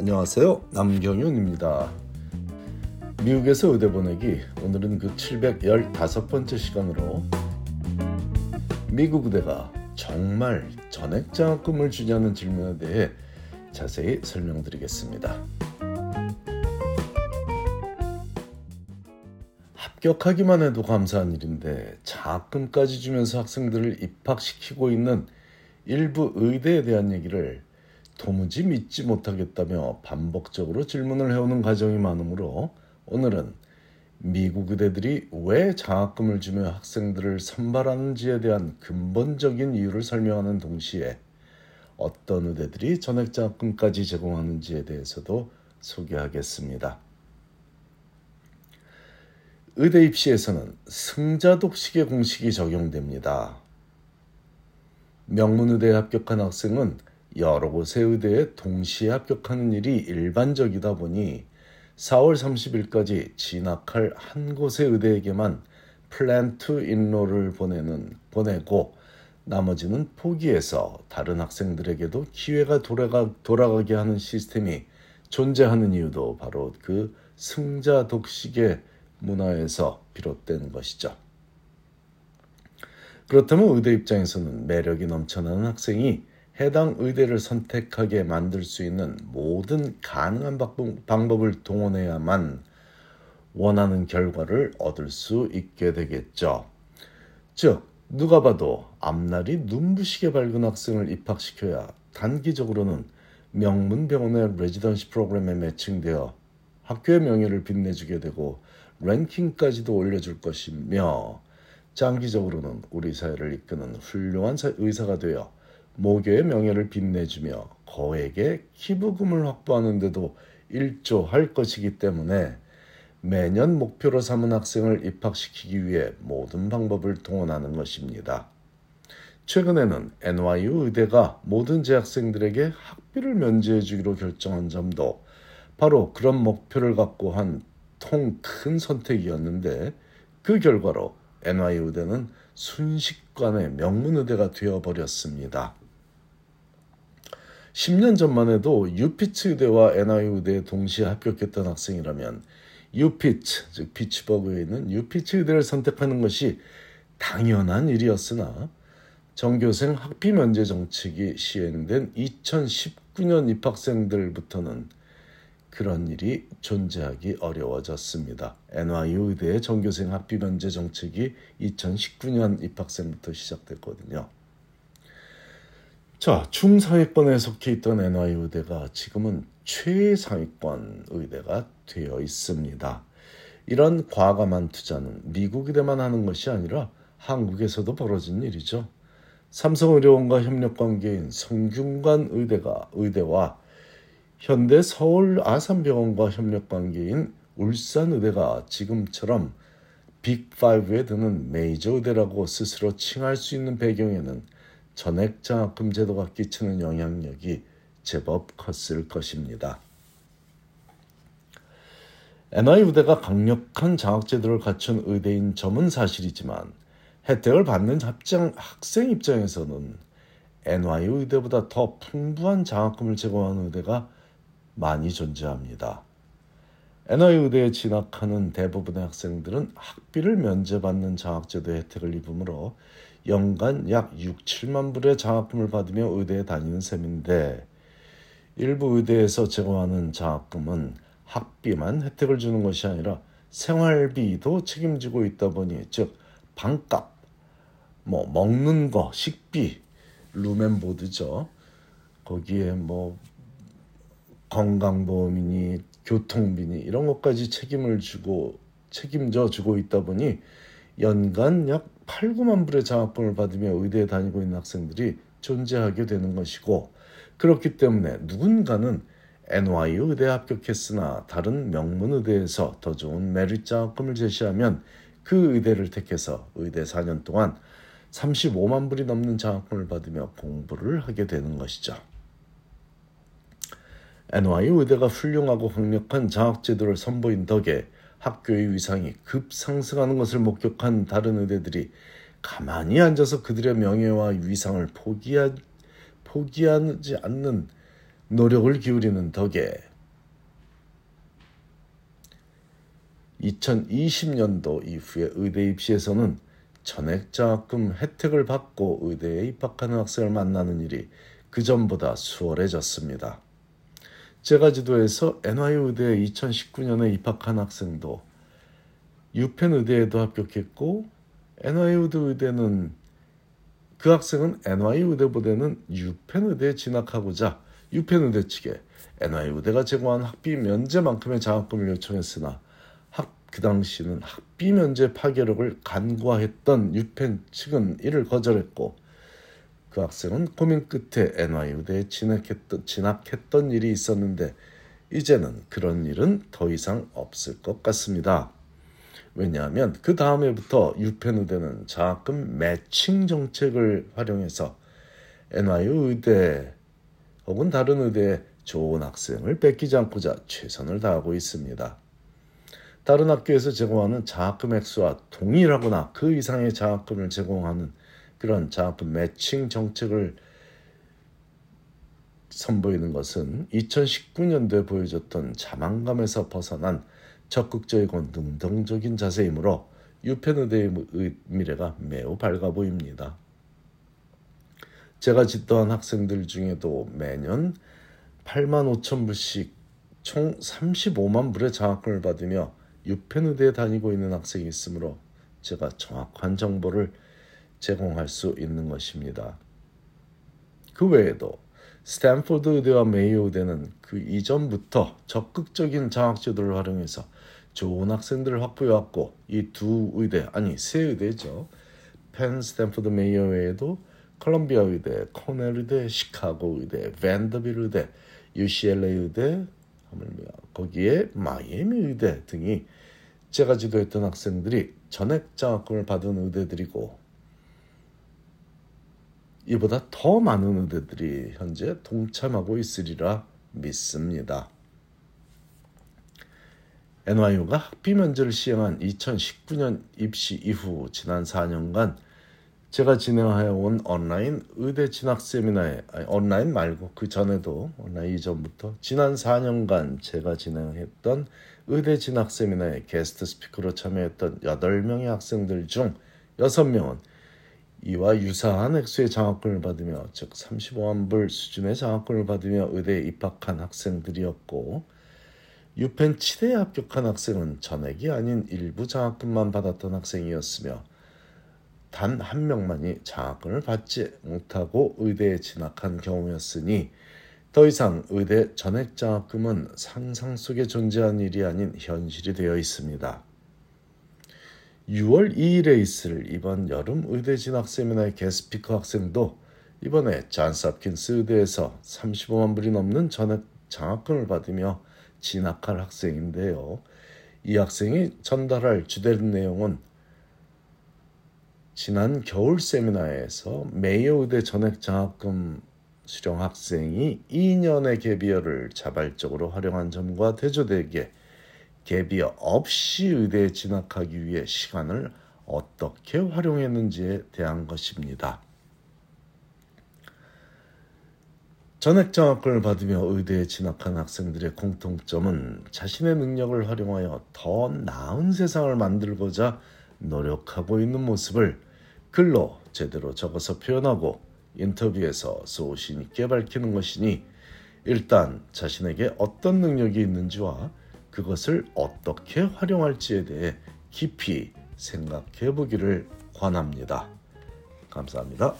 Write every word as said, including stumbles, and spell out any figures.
안녕하세요. 남경윤입니다. 미국에서 의대 보내기 오늘은 그 칠백십오 번째 시간으로 미국 의대가 정말 전액장학금을 주냐는 질문에 대해 자세히 설명드리겠습니다. 합격하기만 해도 감사한 일인데 장학금까지 주면서 학생들을 입학시키고 있는 일부 의대에 대한 얘기를 도무지 믿지 못하겠다며 반복적으로 질문을 해오는 과정이 많으므로 오늘은 미국 의대들이 왜 장학금을 주며 학생들을 선발하는지에 대한 근본적인 이유를 설명하는 동시에 어떤 의대들이 전액장학금까지 제공하는지에 대해서도 소개하겠습니다. 의대 입시에서는 승자독식의 공식이 적용됩니다. 명문의대에 합격한 학생은 여러 곳의 의대에 동시에 합격하는 일이 일반적이다 보니 사월 삼십일까지 진학할 한 곳의 의대에게만 플랜 투 인롤을 보내는, 보내고 나머지는 포기해서 다른 학생들에게도 기회가 돌아가, 돌아가게 하는 시스템이 존재하는 이유도 바로 그 승자 독식의 문화에서 비롯된 것이죠. 그렇다면 의대 입장에서는 매력이 넘쳐나는 학생이 해당 의대를 선택하게 만들 수 있는 모든 가능한 방법을 동원해야만 원하는 결과를 얻을 수 있게 되겠죠. 즉, 누가 봐도 앞날이 눈부시게 밝은 학생을 입학시켜야 단기적으로는 명문 병원의 레지던시 프로그램에 매칭되어 학교의 명예를 빛내주게 되고 랭킹까지도 올려줄 것이며 장기적으로는 우리 사회를 이끄는 훌륭한 의사가 되어 모교의 명예를 빛내주며 거액의 기부금을 확보하는 데도 일조할 것이기 때문에 매년 목표로 삼은 학생을 입학시키기 위해 모든 방법을 동원하는 것입니다. 최근에는 엔와이유 의대가 모든 재학생들에게 학비를 면제해 주기로 결정한 점도 바로 그런 목표를 갖고 한 통 큰 선택이었는데 그 결과로 엔와이유 의대는 순식간에 명문 의대가 되어버렸습니다. 십 년 전만 해도 유피츠 의대와 엔와이유 의대에 동시에 합격했던 학생이라면 유피츠, 즉 피츠버그에 있는 유피츠 의대를 선택하는 것이 당연한 일이었으나 전교생 학비 면제 정책이 시행된 이천십구 년 입학생들부터는 그런 일이 존재하기 어려워졌습니다. 엔와이유 의대의 전교생 학비 면제 정책이 이천십구 년 입학생부터 시작됐거든요. 자, 중상위권에 속해 있던 엔와이유 의대가 지금은 최상위권 의대가 되어 있습니다. 이런 과감한 투자는 미국 의대만 하는 것이 아니라 한국에서도 벌어진 일이죠. 삼성의료원과 협력관계인 성균관 의대가, 의대와 현대 서울 아산병원과 협력관계인 울산의대가 지금처럼 빅 파이브에 드는 메이저 의대라고 스스로 칭할 수 있는 배경에는 전액장학금 제도가 끼치는 영향력이 제법 컸을 것입니다. 엔와이유 의대가 강력한 장학제도를 갖춘 의대인 점은 사실이지만 혜택을 받는 학생 입장에서는 엔와이유 의대보다 더 풍부한 장학금을 제공하는 의대가 많이 존재합니다. 엔와이유 의대에 진학하는 대부분의 학생들은 학비를 면제받는 장학제도의 혜택을 입으므로 연간 약 육, 칠만 불의 장학금을 받으며 의대에 다니는 셈인데 일부 의대에서 제공하는 장학금은 학비만 혜택을 주는 것이 아니라 생활비도 책임지고 있다 보니 즉 방값, 뭐 먹는 거, 식비, 룸앤보드죠. 거기에 뭐 건강보험이니 교통비니 이런 것까지 책임을 주고 책임져 주고 있다 보니 연간 약 팔, 구만 불의 장학금을 받으며 의대에 다니고 있는 학생들이 존재하게 되는 것이고 그렇기 때문에 누군가는 엔와이유 의대에 합격했으나 다른 명문 의대에서 더 좋은 메릿 장학금을 제시하면 그 의대를 택해서 의대 사 년 동안 삼십오만 불이 넘는 장학금을 받으며 공부를 하게 되는 것이죠. 엔와이유 의대가 훌륭하고 강력한 장학제도를 선보인 덕에 학교의 위상이 급상승하는 것을 목격한 다른 의대들이 가만히 앉아서 그들의 명예와 위상을 포기하, 포기하지 않는 노력을 기울이는 덕에 이천이십 년도 이후에 의대 입시에서는 전액장학금 혜택을 받고 의대에 입학하는 학생을 만나는 일이 그전보다 수월해졌습니다. 제가 지도해서 엔와이유 의대에 이천십구 년에 입학한 학생도 유펜 의대에도 합격했고 엔와이유 의대는 그 학생은 엔와이유 의대보다는 유펜 의대에 진학하고자 유펜 의대 측에 엔와이유 의대가 제공한 학비 면제만큼의 장학금을 요청했으나 학, 그 당시는 학비 면제 파괴력을 간과했던 유펜 측은 이를 거절했고 그 학생은 고민 끝에 엔와이유 의대에 진학했던, 진학했던 일이 있었는데 이제는 그런 일은 더 이상 없을 것 같습니다. 왜냐하면 그 다음 해부터 유펜 의대는 장학금 매칭 정책을 활용해서 엔와이유 의대 혹은 다른 의대에 좋은 학생을 뺏기지 않고자 최선을 다하고 있습니다. 다른 학교에서 제공하는 장학금 액수와 동일하거나 그 이상의 장학금을 제공하는 그런 장학금 매칭 정책을 선보이는 것은 이천십구 년도에 보여줬던 자만감에서 벗어난 적극적이고 능동적인 자세이므로 유펜 의대의 미래가 매우 밝아 보입니다. 제가 지도한 학생들 중에도 매년 팔만 오천 불씩 총 삼십오만 불의 장학금을 받으며 유펜 의대에 다니고 있는 학생이 있으므로 제가 정확한 정보를 제공할 수 있는 것입니다. 그 외에도 스탠포드 의대와 메이요 의대는 그 이전부터 적극적인 장학제도를 활용해서 좋은 학생들을 확보해왔고 이 두 의대, 아니 세 의대죠. 펜, 스탠포드, 메이요 외에도 콜롬비아 의대, 코넬 의대, 시카고 의대, 밴더빌 의대, 유씨엘에이 의대, 거기에 마이애미 의대 등이 제가 지도했던 학생들이 전액 장학금을 받은 의대들이고 이보다 더 많은 의대들이 현재 동참하고 있으리라 믿습니다. 엔와이유가 학비 면제를 시행한 이천십구 년 입시 이후 지난 사 년간 제가 진행해온 온라인 의대 진학 세미나에 아니, 온라인 말고 그 전에도 온라인 이전부터 지난 사 년간 제가 진행했던 의대 진학 세미나에 게스트 스피커로 참여했던 여덟 명의 학생들 중 여섯 명은 이와 유사한 액수의 장학금을 받으며 즉 삼십오만 불 수준의 장학금을 받으며 의대에 입학한 학생들이었고 유펜 치대에 합격한 학생은 전액이 아닌 일부 장학금만 받았던 학생이었으며 단 한 명만이 장학금을 받지 못하고 의대에 진학한 경우였으니 더 이상 의대 전액 장학금은 상상 속에 존재한 일이 아닌 현실이 되어 있습니다. 유월 이일에 있을 이번 여름 의대 진학 세미나의 게스피커 학생도 이번에 존스 홉킨스 의대에서 삼십오만 불이 넘는 전액 장학금을 받으며 진학할 학생인데요. 이 학생이 전달할 주된 내용은 지난 겨울 세미나에서 메이요 의대 전액 장학금 수령 학생이 이 년의 갭이어를 자발적으로 활용한 점과 대조되기에 갭이어 없이 의대에 진학하기 위해 시간을 어떻게 활용했는지에 대한 것입니다. 전액 장학금을 받으며 의대에 진학한 학생들의 공통점은 자신의 능력을 활용하여 더 나은 세상을 만들고자 노력하고 있는 모습을 글로 제대로 적어서 표현하고 인터뷰에서 소신 있게 밝히는 것이니 일단 자신에게 어떤 능력이 있는지와 그것을 어떻게 활용할지에 대해 깊이 생각해 보기를 권합니다. 감사합니다.